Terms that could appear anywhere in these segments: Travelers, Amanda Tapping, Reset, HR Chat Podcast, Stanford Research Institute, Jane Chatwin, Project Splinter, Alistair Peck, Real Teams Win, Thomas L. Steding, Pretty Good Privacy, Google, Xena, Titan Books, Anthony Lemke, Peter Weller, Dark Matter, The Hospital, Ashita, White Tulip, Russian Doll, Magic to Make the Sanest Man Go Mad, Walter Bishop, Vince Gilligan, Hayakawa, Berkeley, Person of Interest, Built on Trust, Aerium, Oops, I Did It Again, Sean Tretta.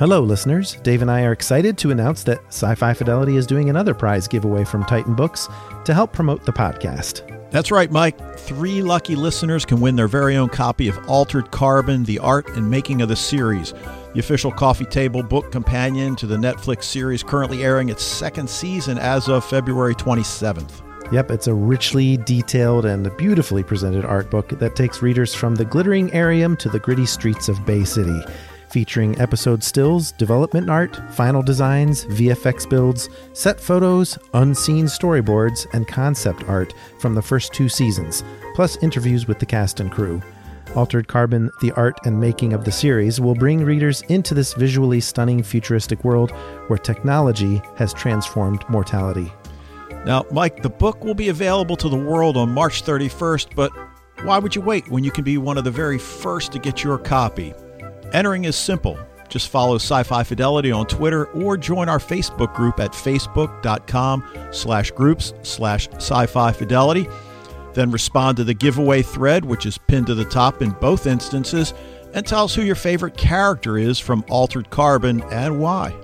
Hello, listeners. Dave and I are excited to announce that Sci-Fi Fidelity is doing another prize giveaway from Titan Books to help promote the podcast. That's right, Mike. 3 lucky listeners can win their very own copy of Altered Carbon, The Art and Making of the Series, the official coffee table book companion to the Netflix series currently airing its second season as of February 27th. Yep, it's a richly detailed and beautifully presented art book that takes readers from the glittering Aerium to the gritty streets of Bay City, featuring episode stills, development art, final designs, VFX builds, set photos, unseen storyboards, and concept art from the first 2 seasons, plus interviews with the cast and crew. Altered Carbon, The Art and Making of the Series will bring readers into this visually stunning futuristic world where technology has transformed mortality. Now, Mike, the book will be available to the world on March 31st, but why would you wait when you can be one of the very first to get your copy? Entering is simple. Just follow Sci-Fi Fidelity on Twitter or join our Facebook group at facebook.com/groups/sci-fi fidelity. Then respond to the giveaway thread, which is pinned to the top in both instances, and tell us who your favorite character is from Altered Carbon and why.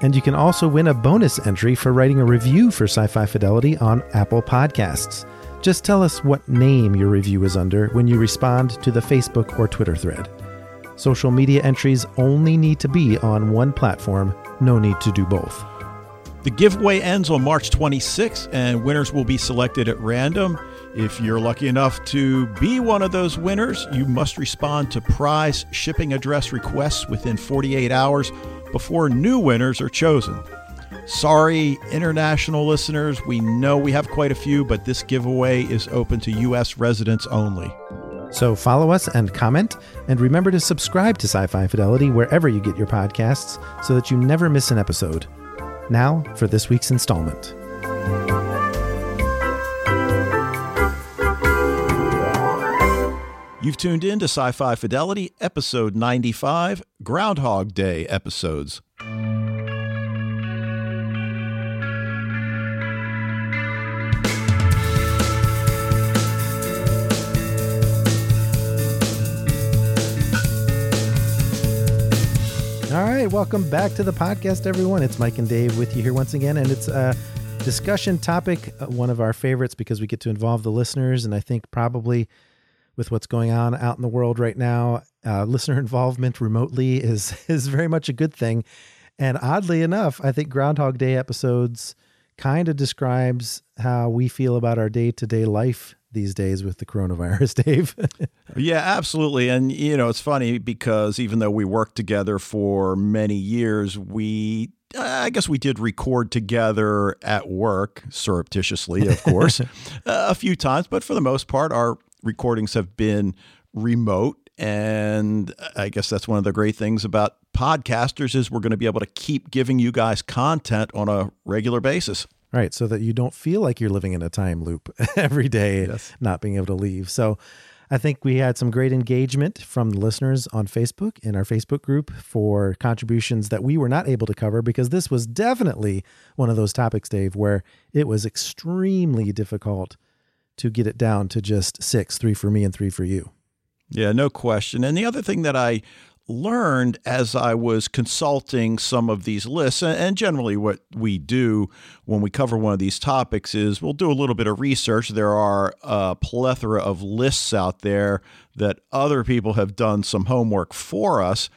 And you can also win a bonus entry for writing a review for Sci-Fi Fidelity on Apple Podcasts. Just tell us what name your review is under when you respond to the Facebook or Twitter thread. Social media entries only need to be on one platform. No need to do both. The giveaway ends on March 26th, and winners will be selected at random. If you're lucky enough to be one of those winners, you must respond to prize shipping address requests within 48 hours before new winners are chosen. Sorry, international listeners, we know we have quite a few, but this giveaway is open to U.S. residents only. So follow us and comment, and remember to subscribe to Sci-Fi Fidelity wherever you get your podcasts so that you never miss an episode. Now for this week's installment. You've tuned in to Sci-Fi Fidelity, episode 95, Groundhog Day episodes. All right, welcome back to the podcast, everyone. It's Mike and Dave with you here once again, and it's a discussion topic, one of our favorites because we get to involve the listeners, and I think probably with what's going on out in the world right now, listener involvement remotely is very much a good thing. And oddly enough, I think Groundhog Day episodes kind of describes how we feel about our day-to-day life these days with the coronavirus, Dave. Yeah, absolutely. And, you know, it's funny because even though we worked together for many years, I guess we did record together at work, surreptitiously, of course, a few times. But for the most part, our recordings have been remote. And I guess that's one of the great things about podcasters is we're going to be able to keep giving you guys content on a regular basis. Right. So that you don't feel like you're living in a time loop every day, yes, not being able to leave. So I think we had some great engagement from the listeners on Facebook in our Facebook group for contributions that we were not able to cover, because this was definitely one of those topics, Dave, where it was extremely difficult to get it down to just 6, 3 for me and 3 for you. Yeah, no question. And the other thing that I learned as I was consulting some of these lists, and generally what we do when we cover one of these topics is we'll do a little bit of research. There are a plethora of lists out there that other people have done some homework for us.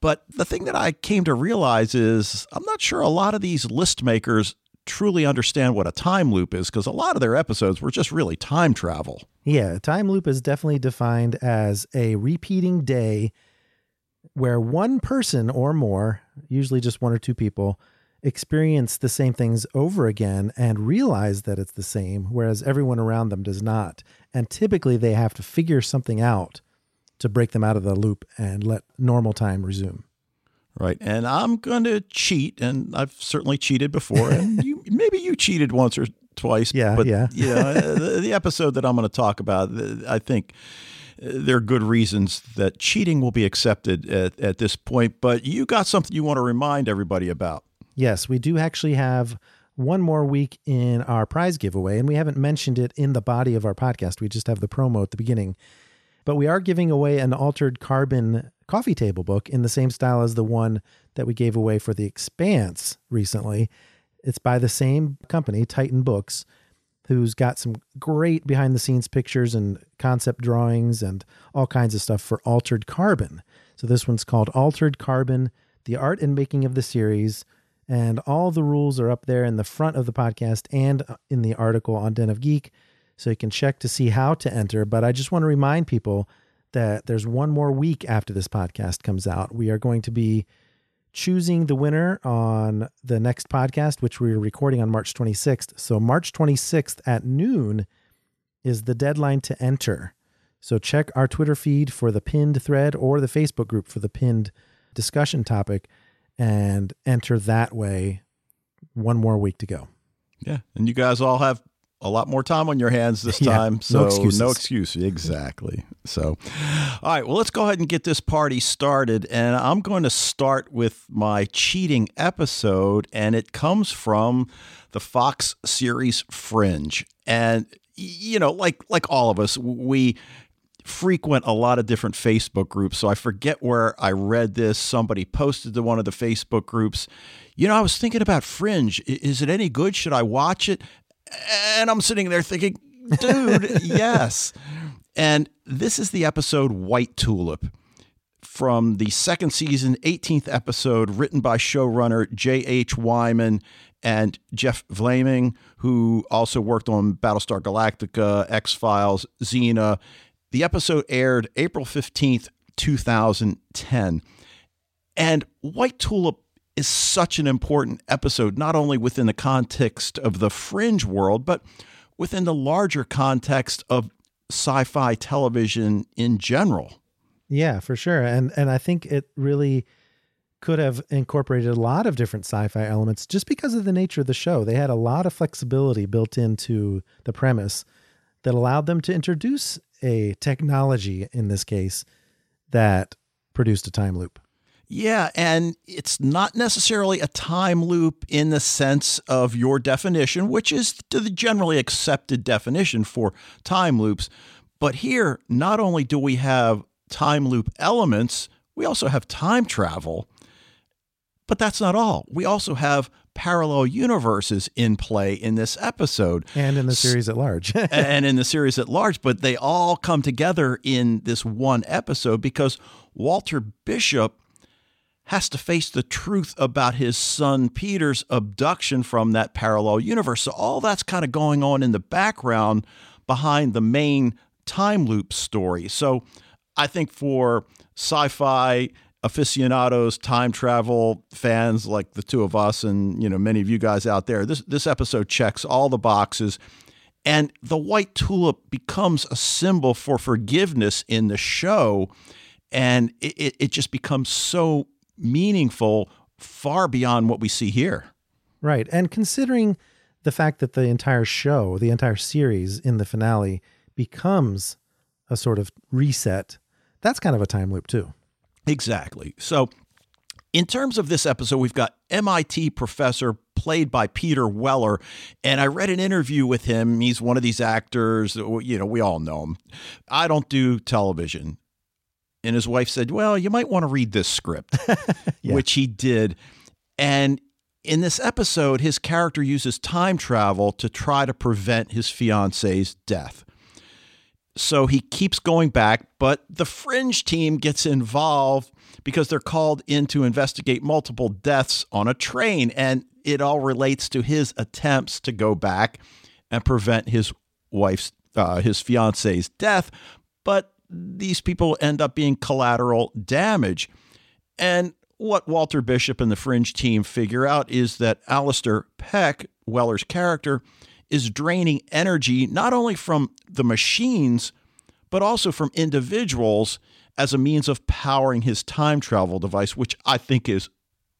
But the thing that I came to realize is I'm not sure a lot of these list makers truly understand what a time loop is, because a lot of their episodes were just really time travel. Yeah, a time loop is definitely defined as a repeating day where one person or more, usually just one or two people, experience the same things over again and realize that it's the same, whereas everyone around them does not. And typically they have to figure something out to break them out of the loop and let normal time resume. Right. And I'm going to cheat, and I've certainly cheated before, and maybe you cheated once or twice. Yeah, but yeah. You know, the episode that I'm going to talk about, I think there are good reasons that cheating will be accepted at this point, but you got something you want to remind everybody about. Yes, we do actually have one more week in our prize giveaway, and we haven't mentioned it in the body of our podcast. We just have the promo at the beginning. But we are giving away an Altered Carbon coffee table book in the same style as the one that we gave away for The Expanse recently. It's by the same company, Titan Books, who's got some great behind-the-scenes pictures and concept drawings and all kinds of stuff for Altered Carbon. So this one's called Altered Carbon, The Art and Making of the Series, and all the rules are up there in the front of the podcast and in the article on Den of Geek, so you can check to see how to enter. But I just want to remind people that there's one more week after this podcast comes out. We are going to be choosing the winner on the next podcast, which we're recording on March 26th. So March 26th at noon is the deadline to enter. So check our Twitter feed for the pinned thread or the Facebook group for the pinned discussion topic and enter that way. One more week to go. Yeah. And you guys all have a lot more time on your hands this time. Yeah, so no excuse. Exactly. So, all right, well, let's go ahead and get this party started. And I'm going to start with my cheating episode, and it comes from the Fox series Fringe. And, you know, like all of us, we frequent a lot of different Facebook groups. So I forget where I read this. Somebody posted to one of the Facebook groups, you know, I was thinking about Fringe. Is it any good? Should I watch it? And I'm sitting there thinking, dude, yes. And this is the episode White Tulip from the second season, 18th episode, written by showrunner J.H. Wyman and Jeff Vlaming, who also worked on Battlestar Galactica, X-Files, Xena. The episode aired April 15th, 2010. And White Tulip is such an important episode, not only within the context of the Fringe world, but within the larger context of sci-fi television in general. Yeah, for sure. And I think it really could have incorporated a lot of different sci-fi elements just because of the nature of the show. They had a lot of flexibility built into the premise that allowed them to introduce a technology, in this case, that produced a time loop. Yeah, and it's not necessarily a time loop in the sense of your definition, which is the generally accepted definition for time loops. But here, not only do we have time loop elements, we also have time travel. But that's not all. We also have parallel universes in play in this episode. And in the series at large. And in the series at large, but they all come together in this one episode because Walter Bishop has to face the truth about his son Peter's abduction from that parallel universe. So all that's kind of going on in the background behind the main time loop story. So I think for sci-fi aficionados, time travel fans like the two of us and, you know, many of you guys out there, this episode checks all the boxes. And the White Tulip becomes a symbol for forgiveness in the show. And it just becomes so meaningful far beyond what we see here. Right. And considering the fact that the entire show, the entire series in the finale becomes a sort of reset, that's kind of a time loop too. Exactly. So in terms of this episode, we've got MIT professor played by Peter Weller. And I read an interview with him. He's one of these actors, you know, we all know him. I don't do television. And his wife said, well, you might want to read this script, yeah. Which he did. And in this episode, his character uses time travel to try to prevent his fiance's death. So he keeps going back, but the Fringe team gets involved because they're called in to investigate multiple deaths on a train. And it all relates to his attempts to go back and prevent his wife's, his fiance's death. But these people end up being collateral damage. And what Walter Bishop and the Fringe team figure out is that Alistair Peck, Weller's character, is draining energy not only from the machines, but also from individuals as a means of powering his time travel device, which I think is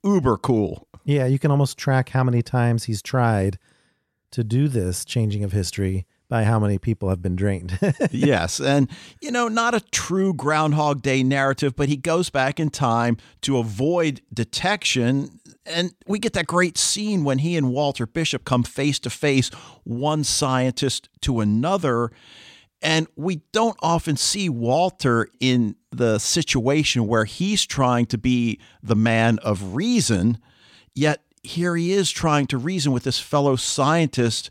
uber cool. Yeah, you can almost track how many times he's tried to do this changing of history by how many people have been drained. Yes. And, you know, not a true Groundhog Day narrative, but he goes back in time to avoid detection. And we get that great scene when he and Walter Bishop come face to face, one scientist to another. And we don't often see Walter in the situation where he's trying to be the man of reason, yet here he is trying to reason with this fellow scientist.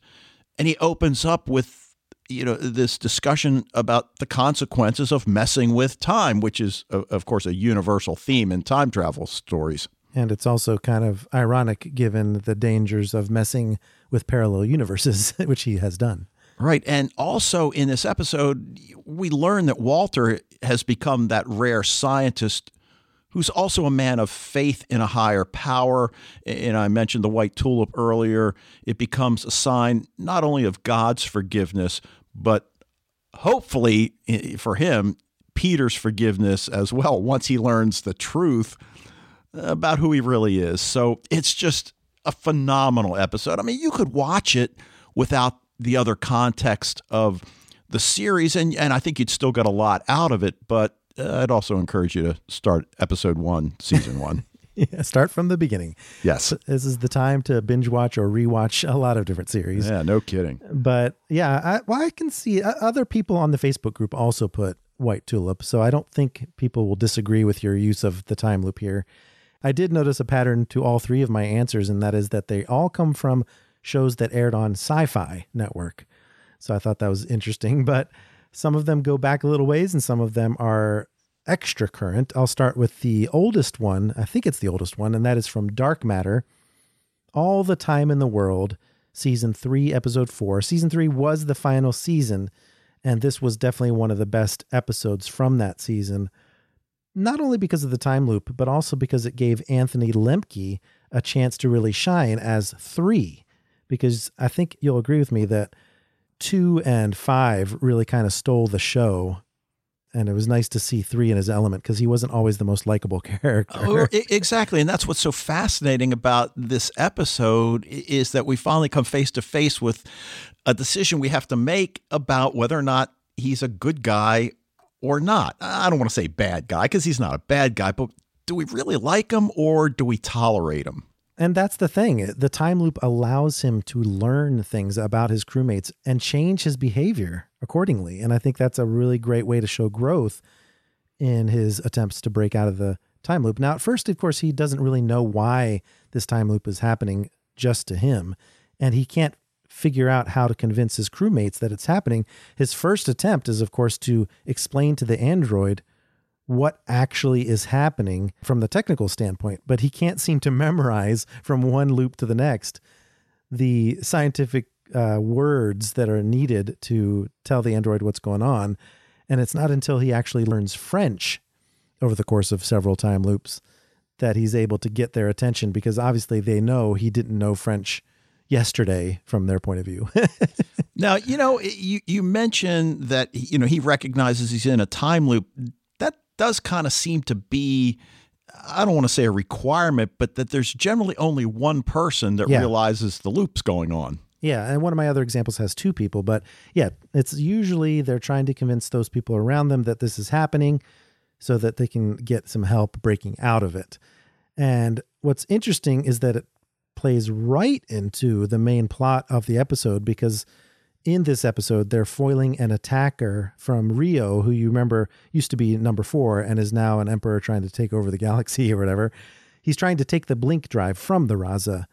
And he opens up with, you know, this discussion about the consequences of messing with time, which is, of course, a universal theme in time travel stories. And it's also kind of ironic given the dangers of messing with parallel universes, which he has done. Right. And also in this episode, we learn that Walter has become that rare scientist who's also a man of faith in a higher power. And I mentioned the white tulip earlier. It becomes a sign not only of God's forgiveness, but hopefully for him, Peter's forgiveness as well, once he learns the truth about who he really is. So it's just a phenomenal episode. I mean, you could watch it without the other context of the series, and I think you'd still get a lot out of it, but I'd also encourage you to start episode one, season one. Yeah, start from the beginning. Yes. This is the time to binge watch or rewatch a lot of different series. Yeah, no kidding. But yeah, I can see other people on the Facebook group also put White Tulip, so I don't think people will disagree with your use of the time loop here. I did notice a pattern to all three of my answers, and that is that they all come from shows that aired on Sci-Fi Network. So I thought that was interesting, but some of them go back a little ways and some of them are extra current. I'll start with the oldest one. I think it's the oldest one, and that is from Dark Matter, All the Time in the World, Season 3, Episode 4. Season 3 was the final season, and this was definitely one of the best episodes from that season, not only because of the time loop, but also because it gave Anthony Lemke a chance to really shine as 3, because I think you'll agree with me that 2 and 5 really kind of stole the show, and it was nice to see 3 in his element because he wasn't always the most likable character. Oh, exactly. And that's what's so fascinating about this episode is that we finally come face to face with a decision we have to make about whether or not he's a good guy or not. I don't want to say bad guy because he's not a bad guy, but do we really like him or do we tolerate him? And that's the thing. The time loop allows him to learn things about his crewmates and change his behavior accordingly. And I think that's a really great way to show growth in his attempts to break out of the time loop. Now, at first, of course, he doesn't really know why this time loop is happening just to him, and he can't figure out how to convince his crewmates that it's happening. His first attempt is, of course, to explain to the android what actually is happening from the technical standpoint, but he can't seem to memorize from one loop to the next the scientific words that are needed to tell the android what's going on. And it's not until he actually learns French over the course of several time loops that he's able to get their attention, because obviously they know he didn't know French yesterday from their point of view. Now, you know, you mentioned that, you know, he recognizes he's in a time loop. Does kind of seem to be, I don't want to say a requirement, but that there's generally only one person that realizes the loop's going on. Yeah. And one of my other examples has 2 people, but yeah, it's usually they're trying to convince those people around them that this is happening so that they can get some help breaking out of it. And what's interesting is that it plays right into the main plot of the episode, because in this episode, they're foiling an attacker from Rio, who you remember used to be number 4 and is now an emperor trying to take over the galaxy or whatever. He's trying to take the blink drive from the Raza.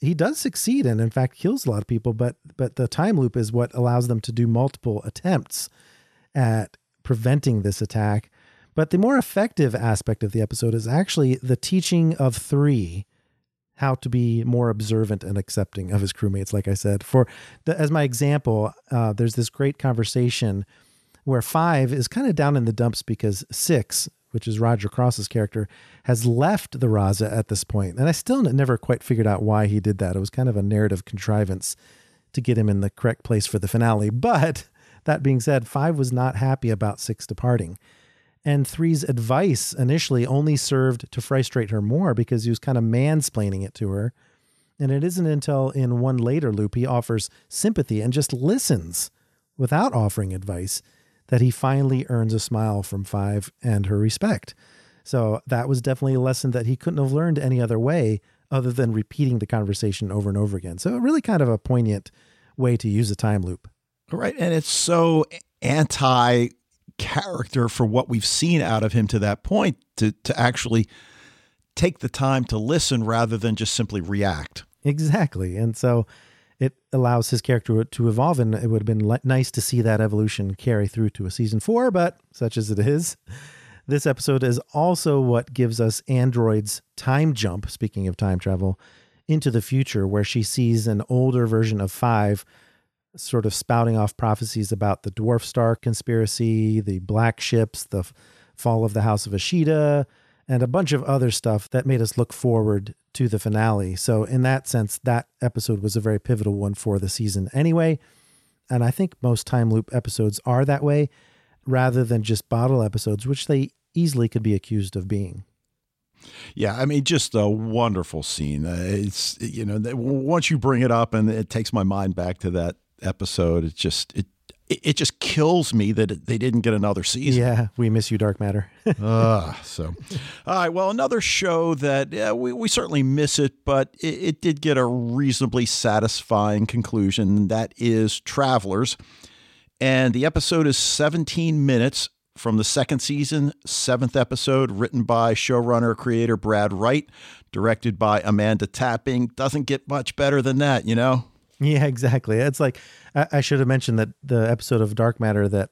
He does succeed and, in fact, kills a lot of people, but the time loop is what allows them to do multiple attempts at preventing this attack. But the more effective aspect of the episode is actually the teaching of 3 how to be more observant and accepting of his crewmates. Like I said, as my example, there's this great conversation where 5 is kind of down in the dumps because 6, which is Roger Cross's character, has left the Raza at this point. And I still never quite figured out why he did that. It was kind of a narrative contrivance to get him in the correct place for the finale, but That being said, 5 was not happy about 6 departing. And 3's advice initially only served to frustrate her more because he was kind of mansplaining it to her. And it isn't until in one later loop he offers sympathy and just listens without offering advice that he finally earns a smile from 5 and her respect. So that was definitely a lesson that he couldn't have learned any other way other than repeating the conversation over and over again. So really kind of a poignant way to use a time loop. Right. And it's so anti-character for what we've seen out of him to that point to actually take the time to listen rather than just simply react. Exactly. And so it allows his character to evolve, and it would have been nice to see that evolution carry through to a season 4, but such as it is, this episode is also what gives us Android's time jump, speaking of time travel, into the future, where she sees an older version of 5 sort of spouting off prophecies about the dwarf star conspiracy, the black ships, the fall of the House of Ashita, and a bunch of other stuff that made us look forward to the finale. So in that sense, that episode was a very pivotal one for the season anyway. And I think most time loop episodes are that way rather than just bottle episodes, which they easily could be accused of being. Yeah, I mean, just a wonderful scene. It's, you know, once you bring it up, and it takes my mind back to that episode, it just kills me that they didn't get another season. Yeah, we miss you, Dark Matter. All right, well, another show that we certainly miss it, but it did get a reasonably satisfying conclusion. That is Travelers. And the episode is 17 Minutes. From the second season, 7th episode, written by showrunner creator Brad Wright, directed by Amanda Tapping. Doesn't get much better than that, you know? Yeah, exactly. It's like, I should have mentioned that the episode of Dark Matter that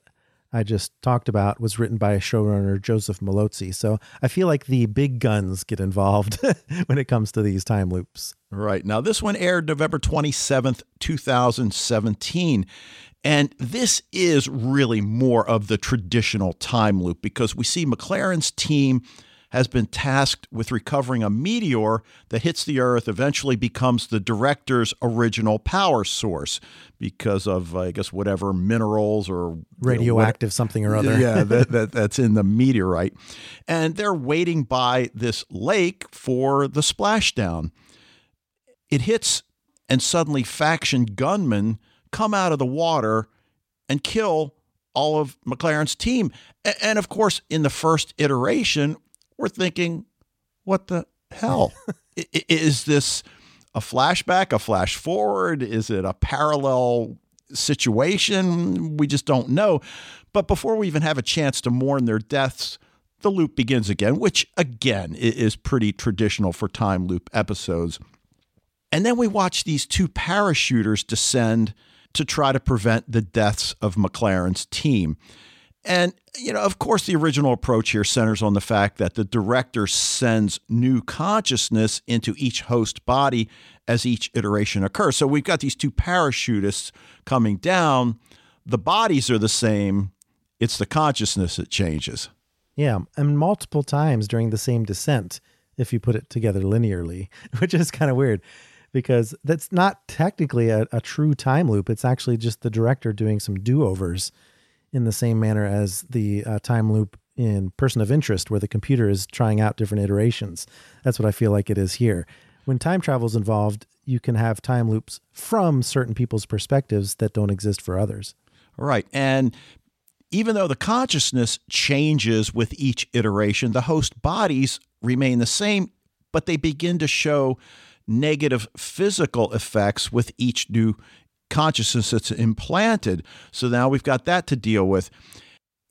I just talked about was written by showrunner Joseph Malozzi. So I feel like the big guns get involved when it comes to these time loops. Right. Now, this one aired November 27th, 2017. And this is really more of the traditional time loop, because we see McLaren's team has been tasked with recovering a meteor that hits the Earth, eventually becomes the director's original power source because of, I guess, whatever minerals or radioactive something or other. Yeah, that's in the meteorite. And they're waiting by this lake for the splashdown. It hits, and suddenly faction gunmen come out of the water and kill all of McLaren's team. And of course, in the first iteration, we're thinking, what the hell? Is this a flashback, a flash forward? Is it a parallel situation? We just don't know. But before we even have a chance to mourn their deaths, the loop begins again, which again is pretty traditional for time loop episodes. And then we watch these two parachuters descend to try to prevent the deaths of McLaren's team. And, you know, of course, the original approach here centers on the fact that the director sends new consciousness into each host body as each iteration occurs. So we've got these two parachutists coming down. The bodies are the same. It's the consciousness that changes. Yeah, and multiple times during the same descent, if you put it together linearly, which is kind of weird, because that's not technically a true time loop. It's actually just the director doing some do-overs in the same manner as the time loop in Person of Interest, where the computer is trying out different iterations. That's what I feel like it is here. When time travel is involved, you can have time loops from certain people's perspectives that don't exist for others. All right. And even though the consciousness changes with each iteration, the host bodies remain the same, but they begin to show negative physical effects with each new consciousness that's implanted. So now we've got that to deal with.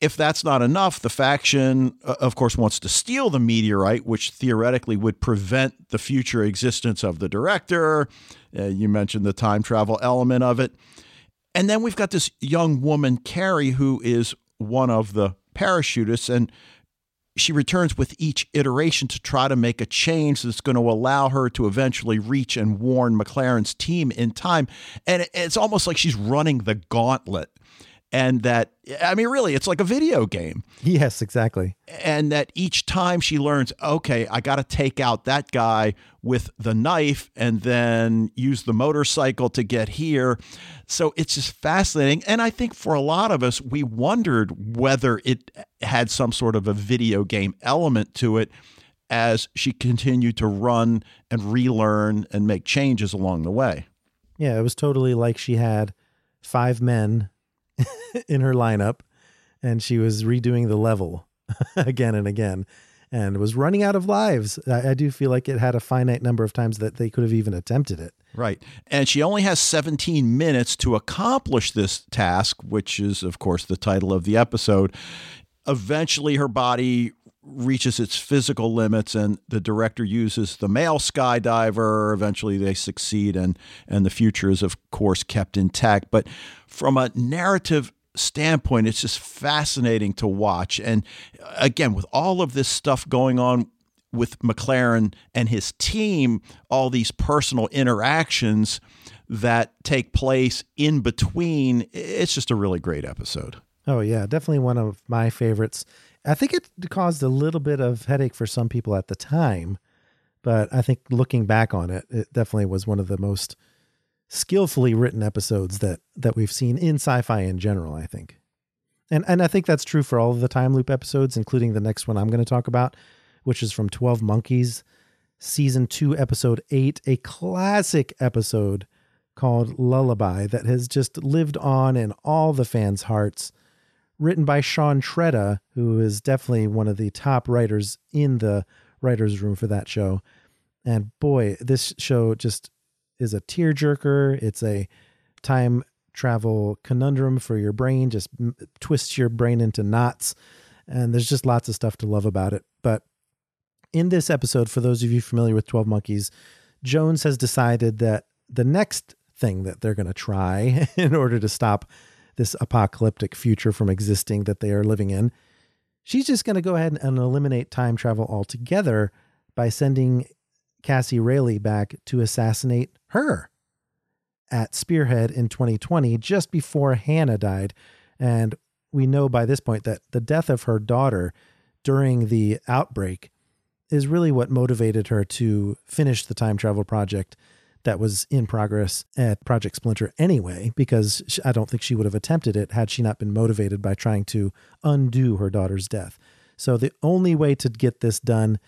If that's not enough, the faction, of course, wants to steal the meteorite, which theoretically would prevent the future existence of the director. You mentioned the time travel element of it. And then we've got this young woman, Carrie, who is one of the parachutists, and she returns with each iteration to try to make a change that's going to allow her to eventually reach and warn McLaren's team in time. And it's almost like she's running the gauntlet. And that, I mean, really, it's like a video game. Yes, exactly. And that each time she learns, okay, I got to take out that guy with the knife and then use the motorcycle to get here. So it's just fascinating. And I think for a lot of us, we wondered whether it had some sort of a video game element to it as she continued to run and relearn and make changes along the way. Yeah, it was totally like she had five men in her lineup and she was redoing the level again and again and was running out of lives. I do feel like it had a finite number of times that they could have even attempted it. Right. And she only has 17 minutes to accomplish this task, which is, of course, the title of the episode. Eventually, her body reaches its physical limits and the director uses the male skydiver. Eventually they succeed and the future is, of course, kept intact. But from a narrative standpoint, it's just fascinating to watch. And again, with all of this stuff going on with McLaren and his team, all these personal interactions that take place in between, it's just a really great episode. Oh, yeah, definitely one of my favorites. I think it caused a little bit of headache for some people at the time, but I think looking back on it, it definitely was one of the most skillfully written episodes that we've seen in sci-fi in general, I think. And I think that's true for all of the time loop episodes, including the next one I'm going to talk about, which is from 12 Monkeys, season 2, episode 8, a classic episode called Lullaby that has just lived on in all the fans' hearts. Written by Sean Tretta, who is definitely one of the top writers in the writer's room for that show. And boy, this show just is a tearjerker. It's a time travel conundrum for your brain, just twists your brain into knots. And there's just lots of stuff to love about it. But in this episode, for those of you familiar with 12 Monkeys, Jones has decided that the next thing that they're going to try in order to stop this apocalyptic future from existing that they are living in, she's just going to go ahead and eliminate time travel altogether by sending Cassie Raley back to assassinate her at Spearhead in 2020, just before Hannah died. And we know by this point that the death of her daughter during the outbreak is really what motivated her to finish the time travel project that was in progress at Project Splinter anyway, because I don't think she would have attempted it had she not been motivated by trying to undo her daughter's death. So the only way to get this done,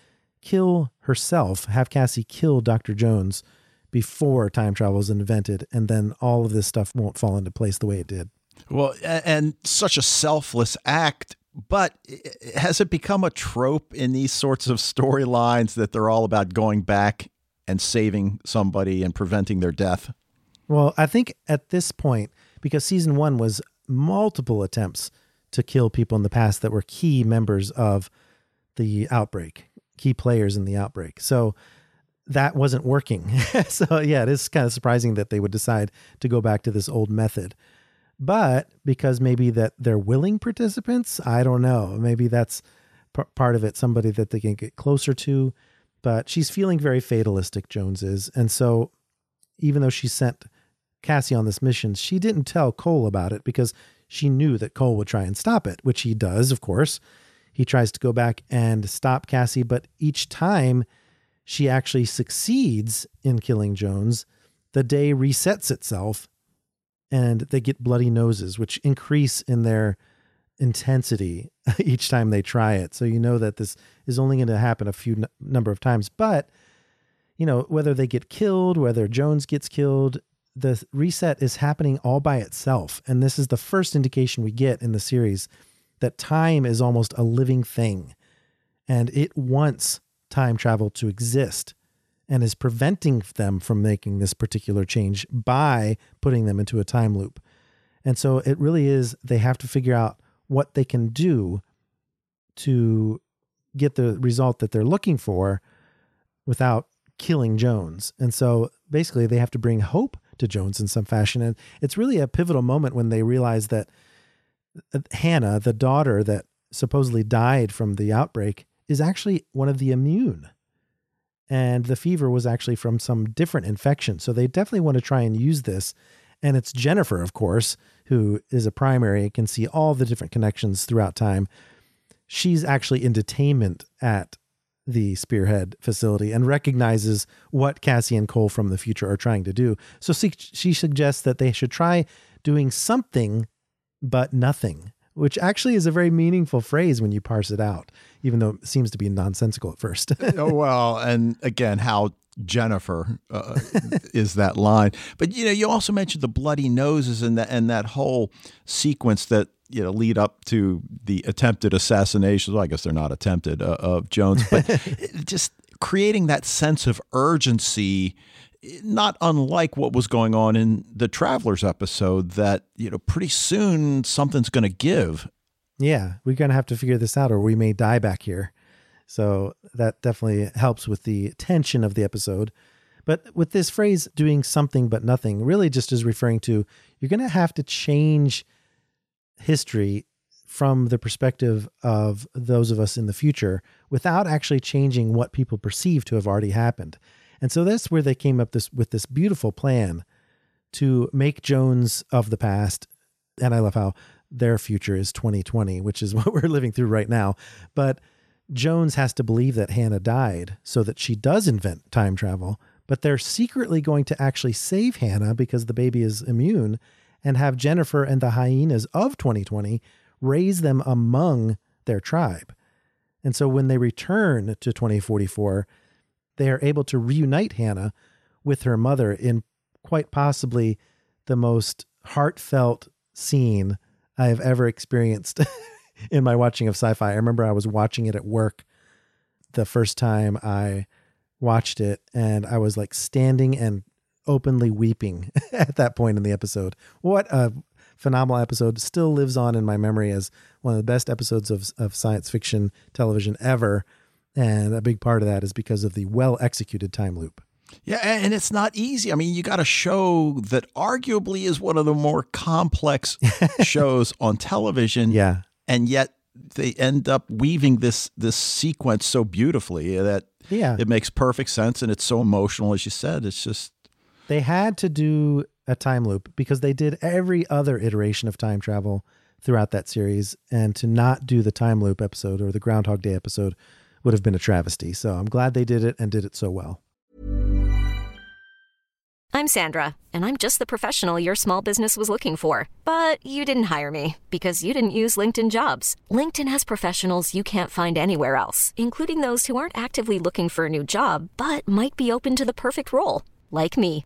kill herself, have Cassie kill Dr. Jones before time travel is invented, and then all of this stuff won't fall into place the way it did. Well, and such a selfless act. But has it become a trope in these sorts of storylines that they're all about going back and saving somebody and preventing their death? Well, I think at this point, because season 1 was multiple attempts to kill people in the past that were key members of the outbreak, key players in the outbreak. So that wasn't working. So yeah, it is kind of surprising that they would decide to go back to this old method. But because maybe that they're willing participants, I don't know. Maybe that's part of it, somebody that they can get closer to. But she's feeling very fatalistic, Jones is. And so even though she sent Cassie on this mission, she didn't tell Cole about it because she knew that Cole would try and stop it, which he does, of course. He tries to go back and stop Cassie, but each time she actually succeeds in killing Jones, the day resets itself and they get bloody noses, which increase in their intensity each time they try it. So you know that this is only going to happen a few number of times, but you know, whether they get killed, whether Jones gets killed, the reset is happening all by itself. And this is the first indication we get in the series that time is almost a living thing and it wants time travel to exist and is preventing them from making this particular change by putting them into a time loop. And so it really is, they have to figure out what they can do to get the result that they're looking for without killing Jones. And so basically they have to bring hope to Jones in some fashion. And it's really a pivotal moment when they realize that Hannah, the daughter that supposedly died from the outbreak, is actually one of the immune. And the fever was actually from some different infection. So they definitely want to try and use this. And it's Jennifer, of course, who is a primary and can see all the different connections throughout time. She's actually in detainment at the Spearhead facility and recognizes what Cassie and Cole from the future are trying to do. So she suggests that they should try doing something but nothing, which actually is a very meaningful phrase when you parse it out, even though it seems to be nonsensical at first. Oh, well, and again, how Jennifer is that line. But, you know, you also mentioned the bloody noses and that whole sequence that, you know, lead up to the attempted assassination. Well, I guess they're not attempted of Jones, but just creating that sense of urgency, not unlike what was going on in the Travelers episode that, you know, pretty soon something's going to give. Yeah, we're going to have to figure this out or we may die back here. So that definitely helps with the tension of the episode. But with this phrase, doing something but nothing, really just is referring to you're going to have to change history from the perspective of those of us in the future without actually changing what people perceive to have already happened. And so that's where they came up with this beautiful plan to make Jones of the past. And I love how their future is 2020, which is what we're living through right now. But Jones has to believe that Hannah died so that she does invent time travel, but they're secretly going to actually save Hannah because the baby is immune and have Jennifer and the hyenas of 2020 raise them among their tribe. And so when they return to 2044, they are able to reunite Hannah with her mother in quite possibly the most heartfelt scene I have ever experienced in my watching of sci-fi. I remember I was watching it at work the first time I watched it, and I was like standing and openly weeping at that point in the episode. What a phenomenal episode. Still lives on in my memory as one of the best episodes of science fiction television ever. And a big part of that is because of the well-executed time loop. Yeah, and it's not easy. I mean, you got a show that arguably is one of the more complex shows on television. Yeah. And yet they end up weaving this sequence so beautifully that it makes perfect sense. And it's so emotional, as you said. It's just... They had to do a time loop because they did every other iteration of time travel throughout that series. And to not do the time loop episode or the Groundhog Day episode would have been a travesty. So I'm glad they did it and did it so well. I'm Sandra, and I'm just the professional your small business was looking for. But you didn't hire me because you didn't use LinkedIn Jobs. LinkedIn has professionals you can't find anywhere else, including those who aren't actively looking for a new job, but might be open to the perfect role, like me.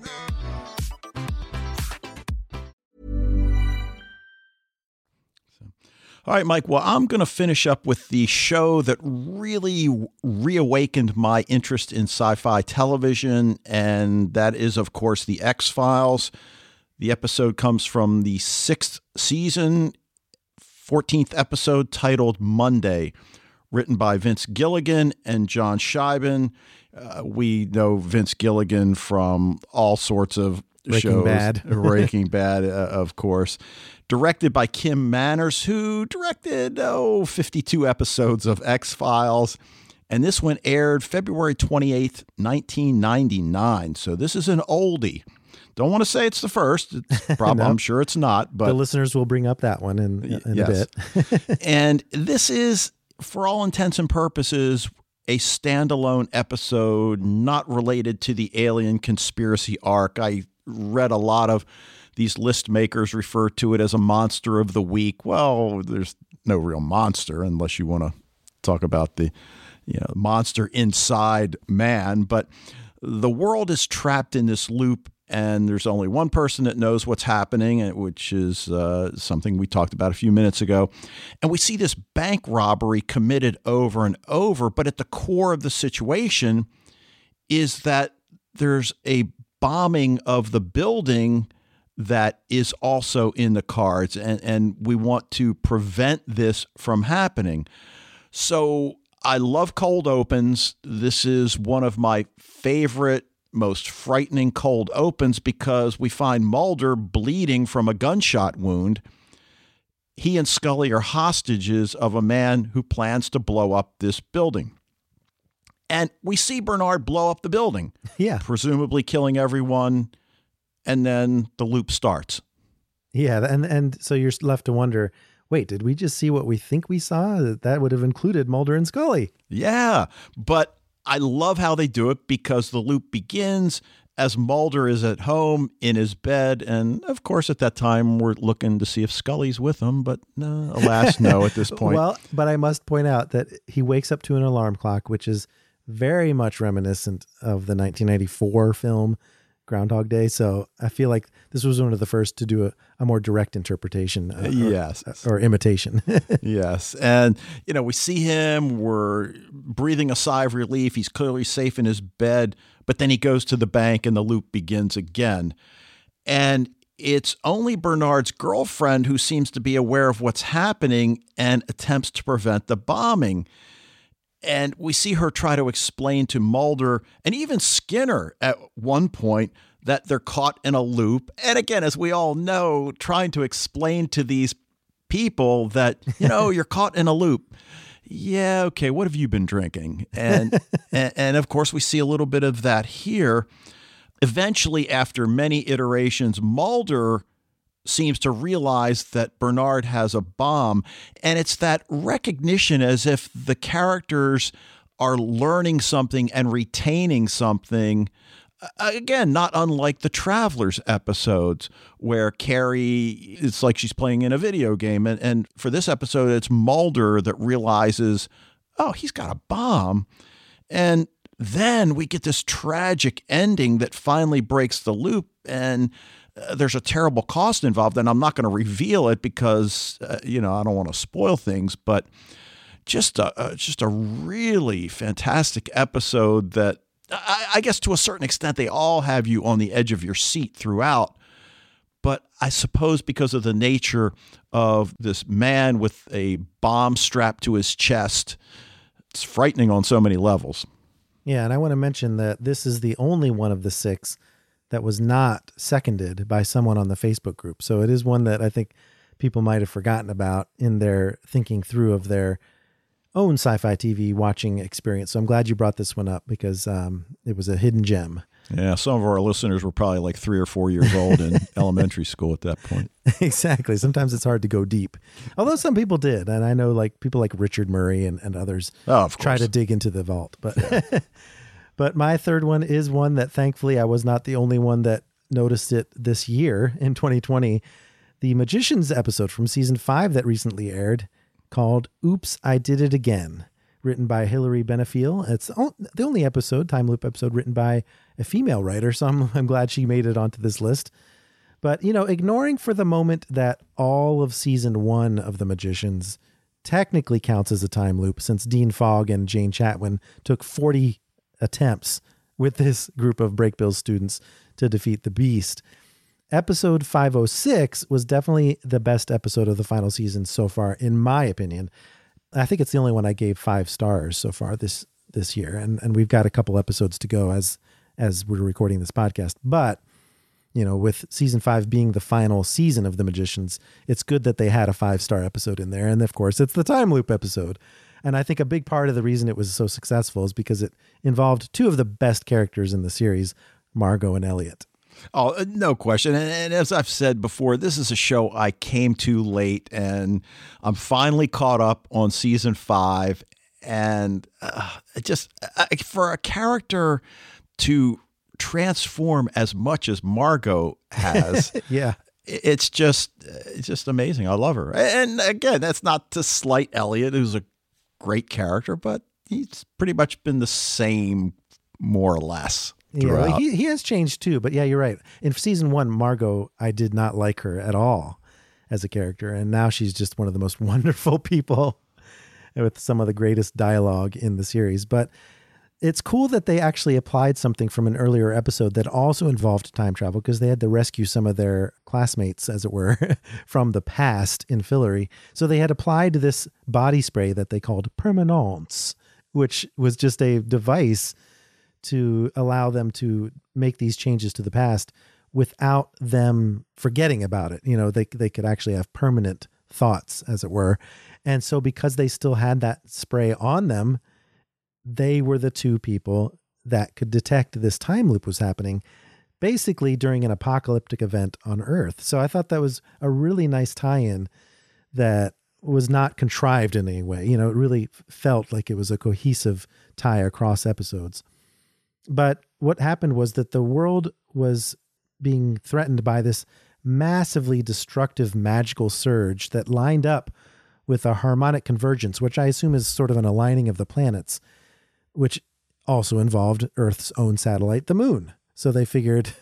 All right, Mike. Well, I'm going to finish up with the show that really reawakened my interest in sci-fi television, and that is, of course, The X-Files. The episode comes from the 6th season, 14th episode, titled Monday, written by Vince Gilligan and John Scheiben. We know Vince Gilligan from all sorts of shows. Breaking Bad, of course. Directed by Kim Manners, who directed 52 episodes of X-Files. And this one aired February 28th, 1999. So this is an oldie. Don't want to say it's the first. It's probably, I'm sure it's not. But the listeners will bring up that one in a bit. And this is, for all intents and purposes, a standalone episode not related to the alien conspiracy arc. I read a lot of these list makers refer to it as a monster of the week. Well, there's no real monster unless you want to talk about the monster inside man. But the world is trapped in this loop and there's only one person that knows what's happening, which is something we talked about a few minutes ago. And we see this bank robbery committed over and over, but at the core of the situation is that there's a bombing of the building that is also in the cards, and we want to prevent this from happening. So I love cold opens. This is one of my favorite, most frightening cold opens because we find Mulder bleeding from a gunshot wound. He and Scully are hostages of a man who plans to blow up this building. And we see Bernard blow up the building, presumably killing everyone, and then the loop starts. Yeah, and so you're left to wonder, wait, did we just see what we think we saw? That would have included Mulder and Scully. Yeah, but I love how they do it because the loop begins as Mulder is at home in his bed. And, of course, at that time, we're looking to see if Scully's with him. But no, alas, no at this point. Well, but I must point out that he wakes up to an alarm clock, which is very much reminiscent of the 1994 film Groundhog Day. So I feel like this was one of the first to do a more direct interpretation or imitation. Yes. And, you know, we see him, we're breathing a sigh of relief. He's clearly safe in his bed, but then he goes to the bank and the loop begins again. And it's only Bernard's girlfriend who seems to be aware of what's happening and attempts to prevent the bombing. And we see her try to explain to Mulder and even Skinner at one point that they're caught in a loop. And again, as we all know, trying to explain to these people that, you know, you're caught in a loop. Yeah, okay, what have you been drinking? And of course, we see a little bit of that here. Eventually, after many iterations, Mulder seems to realize that Bernard has a bomb. And it's that recognition as if the characters are learning something and retaining something. Again, not unlike the Travelers episodes where Carrie, it's like she's playing in a video game. And for this episode, it's Mulder that realizes, oh, he's got a bomb. And then we get this tragic ending that finally breaks the loop. And there's a terrible cost involved, and I'm not going to reveal it because, I don't want to spoil things, but just a really fantastic episode that I guess to a certain extent, they all have you on the edge of your seat throughout. But I suppose because of the nature of this man with a bomb strapped to his chest, it's frightening on so many levels. Yeah. And I want to mention that this is the only one of the six that was not seconded by someone on the Facebook group. So it is one that I think people might have forgotten about in their thinking through of their own sci-fi TV watching experience. So I'm glad you brought this one up because it was a hidden gem. Yeah, some of our listeners were probably like 3 or 4 years old in elementary school at that point. Exactly. Sometimes it's hard to go deep. Although some people did. And I know like people like Richard Murray and others try to dig into the vault. But yeah. But my third one is one that thankfully I was not the only one that noticed it this year in 2020. The Magicians episode from season 5 that recently aired called Oops, I Did It Again, written by Hilary Benefiel. It's the only episode, time loop episode, written by a female writer. So I'm glad she made it onto this list. But, you know, ignoring for the moment that all of season 1 of The Magicians technically counts as a time loop since Dean Fogg and Jane Chatwin took 40 attempts with this group of Breakbill students to defeat the beast. Episode 506 was definitely the best episode of the final season so far, in my opinion. I think it's the only one I gave 5 stars so far this year. And we've got a couple episodes to go as we're recording this podcast. But, you know, with season 5 being the final season of The Magicians, it's good that they had a 5-star episode in there. And of course, it's the time loop episode. And I think a big part of the reason it was so successful is because it involved 2 of the best characters in the series, Margot and Elliot. Oh, no question. And as I've said before, this is a show I came to late, and I'm finally caught up on season 5. And for a character to transform as much as Margot has. Yeah. It's just amazing. I love her. And again, that's not to slight Elliot, who's a great character, but he's pretty much been the same, more or less. throughout. Yeah, he has changed too, but yeah, you're right. In season one, Margot, I did not like her at all as a character, and now she's just one of the most wonderful people with some of the greatest dialogue in the series. But it's cool that they actually applied something from an earlier episode that also involved time travel, because they had to rescue some of their classmates, as it were, from the past in Fillory. So they had applied this body spray that they called Permanence, which was just a device to allow them to make these changes to the past without them forgetting about it. You know, they could actually have permanent thoughts, as it were. And so because they still had that spray on them, they were the two people that could detect this time loop was happening basically during an apocalyptic event on Earth. So I thought that was a really nice tie-in that was not contrived in any way. You know, it really felt like it was a cohesive tie across episodes. But what happened was that the world was being threatened by this massively destructive magical surge that lined up with a harmonic convergence, which I assume is sort of an aligning of the planets, which also involved Earth's own satellite, the moon. So they figured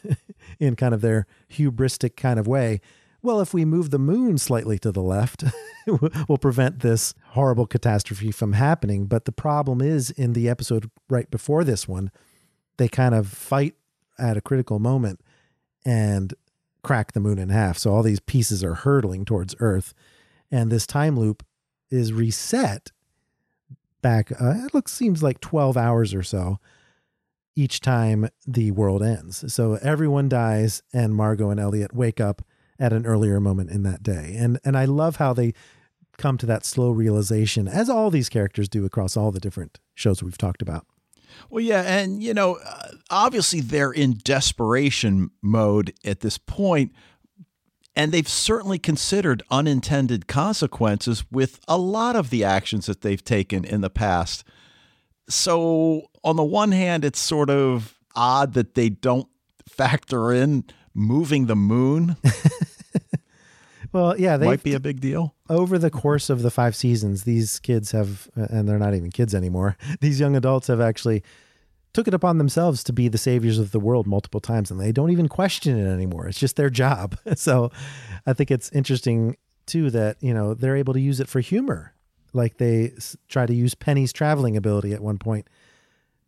in kind of their hubristic kind of way, well, if we move the moon slightly to the left, we'll prevent this horrible catastrophe from happening. But the problem is, in the episode right before this one, they kind of fight at a critical moment and crack the moon in half. So all these pieces are hurtling towards Earth, and this time loop is reset back, seems like 12 hours or so each time the world ends. So everyone dies, and Margot and Elliot wake up at an earlier moment in that day. And I love how they come to that slow realization, as all these characters do across all the different shows we've talked about. Well, yeah. And, you know, obviously they're in desperation mode at this point, and they've certainly considered unintended consequences with a lot of the actions that they've taken in the past. So on the one hand, it's sort of odd that they don't factor in moving the moon. Well, yeah, they might be a big deal. Over the course of the 5 seasons, these kids have, and they're not even kids anymore, these young adults have actually took it upon themselves to be the saviors of the world multiple times, and they don't even question it anymore. It's just their job. So I think it's interesting too that, you know, they're able to use it for humor. Like they try to use Penny's traveling ability at one point,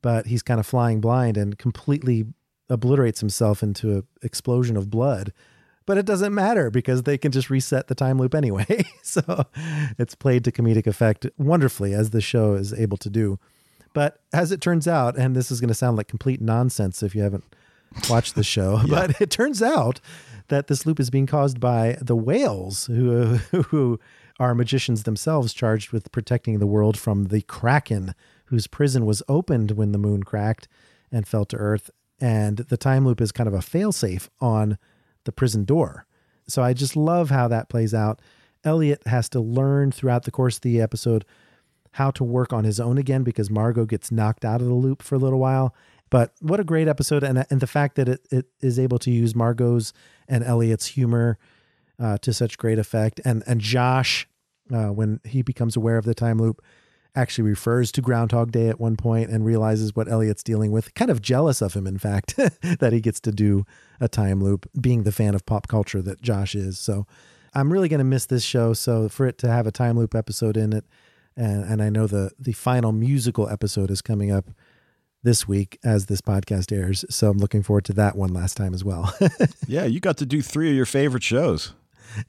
but he's kind of flying blind and completely obliterates himself into an explosion of blood. But it doesn't matter because they can just reset the time loop anyway. So it's played to comedic effect wonderfully, as the show is able to do. But as it turns out, and this is going to sound like complete nonsense if you haven't watched the show, yeah, but it turns out that this loop is being caused by the whales, who are magicians themselves charged with protecting the world from the Kraken, whose prison was opened when the moon cracked and fell to Earth. And the time loop is kind of a failsafe on the prison door. So I just love how that plays out. Elliot has to learn throughout the course of the episode how to work on his own again, because Margot gets knocked out of the loop for a little while. But what a great episode. And the fact that it is able to use Margot's and Elliot's humor to such great effect. And Josh, when he becomes aware of the time loop, actually refers to Groundhog Day at one point and realizes what Elliot's dealing with. Kind of jealous of him, in fact, that he gets to do a time loop, being the fan of pop culture that Josh is. So I'm really going to miss this show. So for it to have a time loop episode in it, and I know the final musical episode is coming up this week as this podcast airs. So I'm looking forward to that one last time as well. Yeah, you got to do 3 of your favorite shows.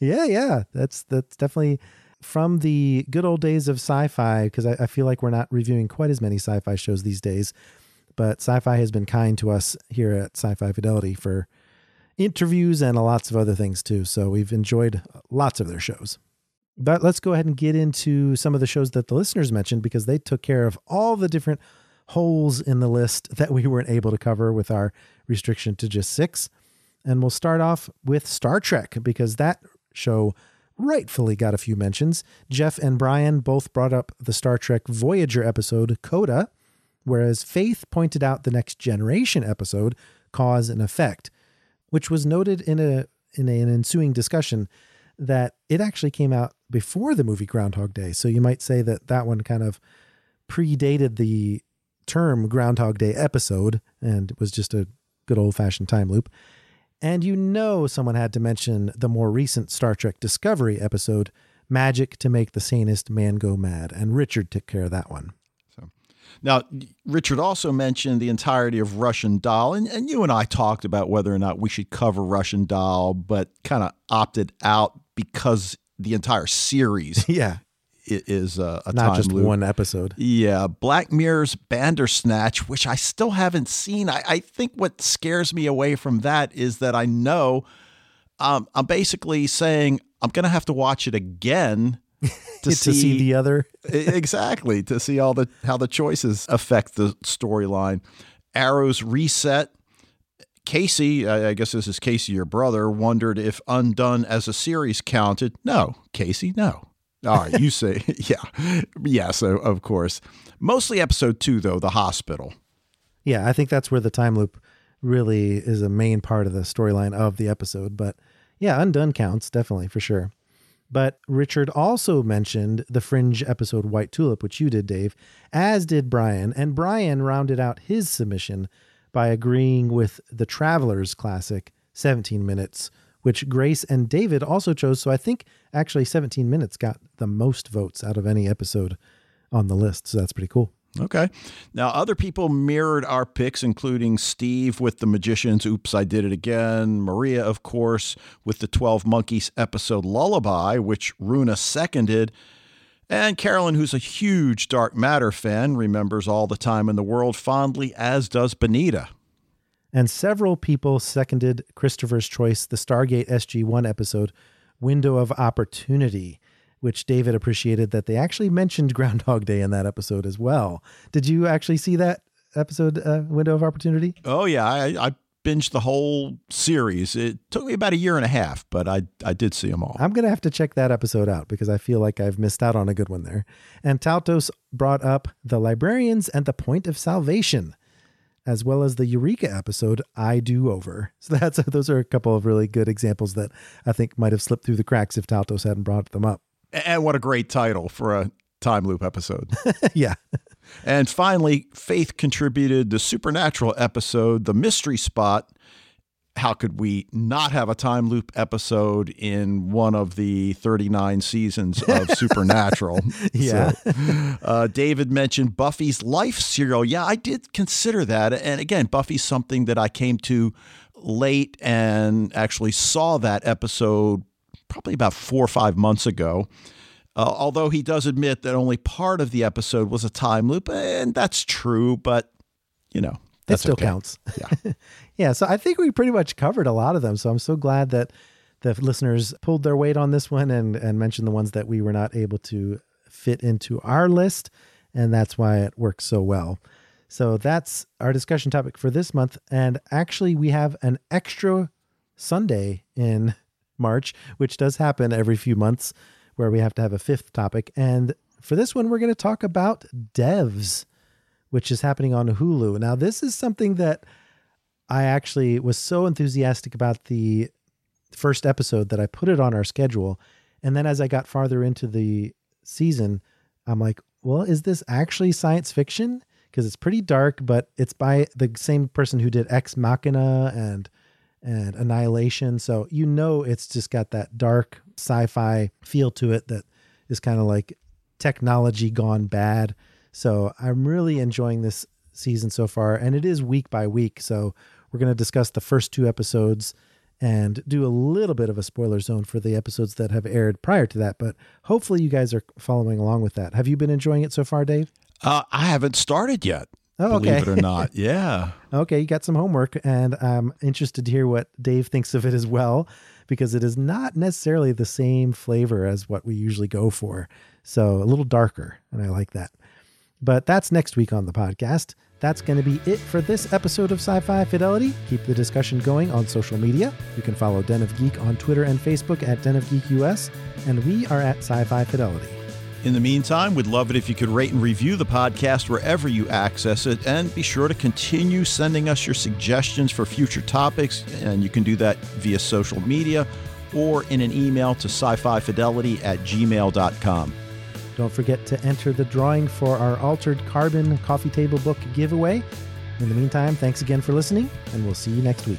Yeah. That's definitely from the good old days of sci-fi, because I feel like we're not reviewing quite as many sci-fi shows these days, but sci-fi has been kind to us here at Sci-Fi Fidelity for interviews and lots of other things too. So we've enjoyed lots of their shows. But let's go ahead and get into some of the shows that the listeners mentioned, because they took care of all the different holes in the list that we weren't able to cover with our restriction to just 6. And we'll start off with Star Trek, because that show rightfully got a few mentions. Jeff and Brian both brought up the Star Trek Voyager episode, Coda, whereas Faith pointed out the Next Generation episode, Cause and Effect, which was noted in an ensuing discussion that it actually came out before the movie Groundhog Day. So you might say that one kind of predated the term Groundhog Day episode, and it was just a good old-fashioned time loop. And you know someone had to mention the more recent Star Trek Discovery episode, Magic to Make the Sanest Man Go Mad, and Richard took care of that one. Now, Richard also mentioned the entirety of Russian Doll, and you and I talked about whether or not we should cover Russian Doll, but kind of opted out because the entire series is a time loop. Not just one episode. Yeah. Black Mirror's Bandersnatch, which I still haven't seen. I think what scares me away from that is that I know I'm basically saying I'm going to have to watch it again to see the other. Exactly. To see how the choices affect the storyline. Arrow's Reset. Casey, I guess this is Casey, your brother, wondered if Undone as a series counted. No, Casey, no. All right. You say, yeah. Yeah. So of course, mostly episode 2 though, the hospital. Yeah. I think that's where the time loop really is a main part of the storyline of the episode, but yeah, Undone counts definitely for sure. But Richard also mentioned the Fringe episode White Tulip, which you did, Dave, as did Brian. And Brian rounded out his submission by agreeing with the Travelers classic, 17 Minutes, which Grace and David also chose. So I think actually 17 Minutes got the most votes out of any episode on the list. So that's pretty cool. Okay. Now, other people mirrored our picks, including Steve with The Magicians, Oops, I Did It Again. Maria, of course, with the 12 Monkeys episode Lullaby, which Runa seconded. And Carolyn, who's a huge Dark Matter fan, remembers All the Time in the World fondly, as does Benita. And several people seconded Christopher's choice, the Stargate SG-1 episode, Window of Opportunity, which David appreciated that they actually mentioned Groundhog Day in that episode as well. Did you actually see that episode, Window of Opportunity? Oh, yeah. I binged the whole series. It took me about a year and a half, but I did see them all. I'm going to have to check that episode out because I feel like I've missed out on a good one there. And Tautos brought up the Librarians and the Point of Salvation, as well as the Eureka episode, I Do Over. So those are a couple of really good examples that I think might have slipped through the cracks if Tautos hadn't brought them up. And what a great title for a time loop episode. Yeah. And finally, Faith contributed the Supernatural episode, The Mystery Spot. How could we not have a time loop episode in one of the 39 seasons of Supernatural? Yeah. So, David mentioned Buffy's Life serial. Yeah, I did consider that. And again, Buffy's something that I came to late and actually saw that episode probably about 4 or 5 months ago, although he does admit that only part of the episode was a time loop, and that's true, but, you know, that still counts. Yeah. Yeah, so I think we pretty much covered a lot of them, so I'm so glad that the listeners pulled their weight on this one and mentioned the ones that we were not able to fit into our list, and that's why it works so well. So that's our discussion topic for this month, and actually we have an extra Sunday in March, which does happen every few months, where we have to have a 5th topic. And for this one, we're going to talk about devs, which is happening on Hulu. Now, this is something that I actually was so enthusiastic about the first episode that I put it on our schedule. And then as I got farther into the season, I'm like, well, is this actually science fiction? Because it's pretty dark, but it's by the same person who did Ex Machina and Annihilation. So, you know, it's just got that dark sci-fi feel to it that is kind of like technology gone bad. So I'm really enjoying this season so far, and it is week by week. So we're going to discuss the first 2 episodes and do a little bit of a spoiler zone for the episodes that have aired prior to that. But hopefully you guys are following along with that. Have you been enjoying it so far, Dave? I haven't started yet. Oh, okay. Believe it or not. Yeah. Okay. You got some homework, and I'm interested to hear what Dave thinks of it as well, because it is not necessarily the same flavor as what we usually go for. So a little darker, and I like that. But that's next week on the podcast. That's going to be it for this episode of Sci-Fi Fidelity. Keep the discussion going on social media. You can follow Den of Geek on Twitter and Facebook at Den of Geek US, and we are at Sci-Fi Fidelity. In the meantime, we'd love it if you could rate and review the podcast wherever you access it, and be sure to continue sending us your suggestions for future topics, and you can do that via social media or in an email to scififidelity@gmail.com. Don't forget to enter the drawing for our Altered Carbon coffee table book giveaway. In the meantime, thanks again for listening, and we'll see you next week.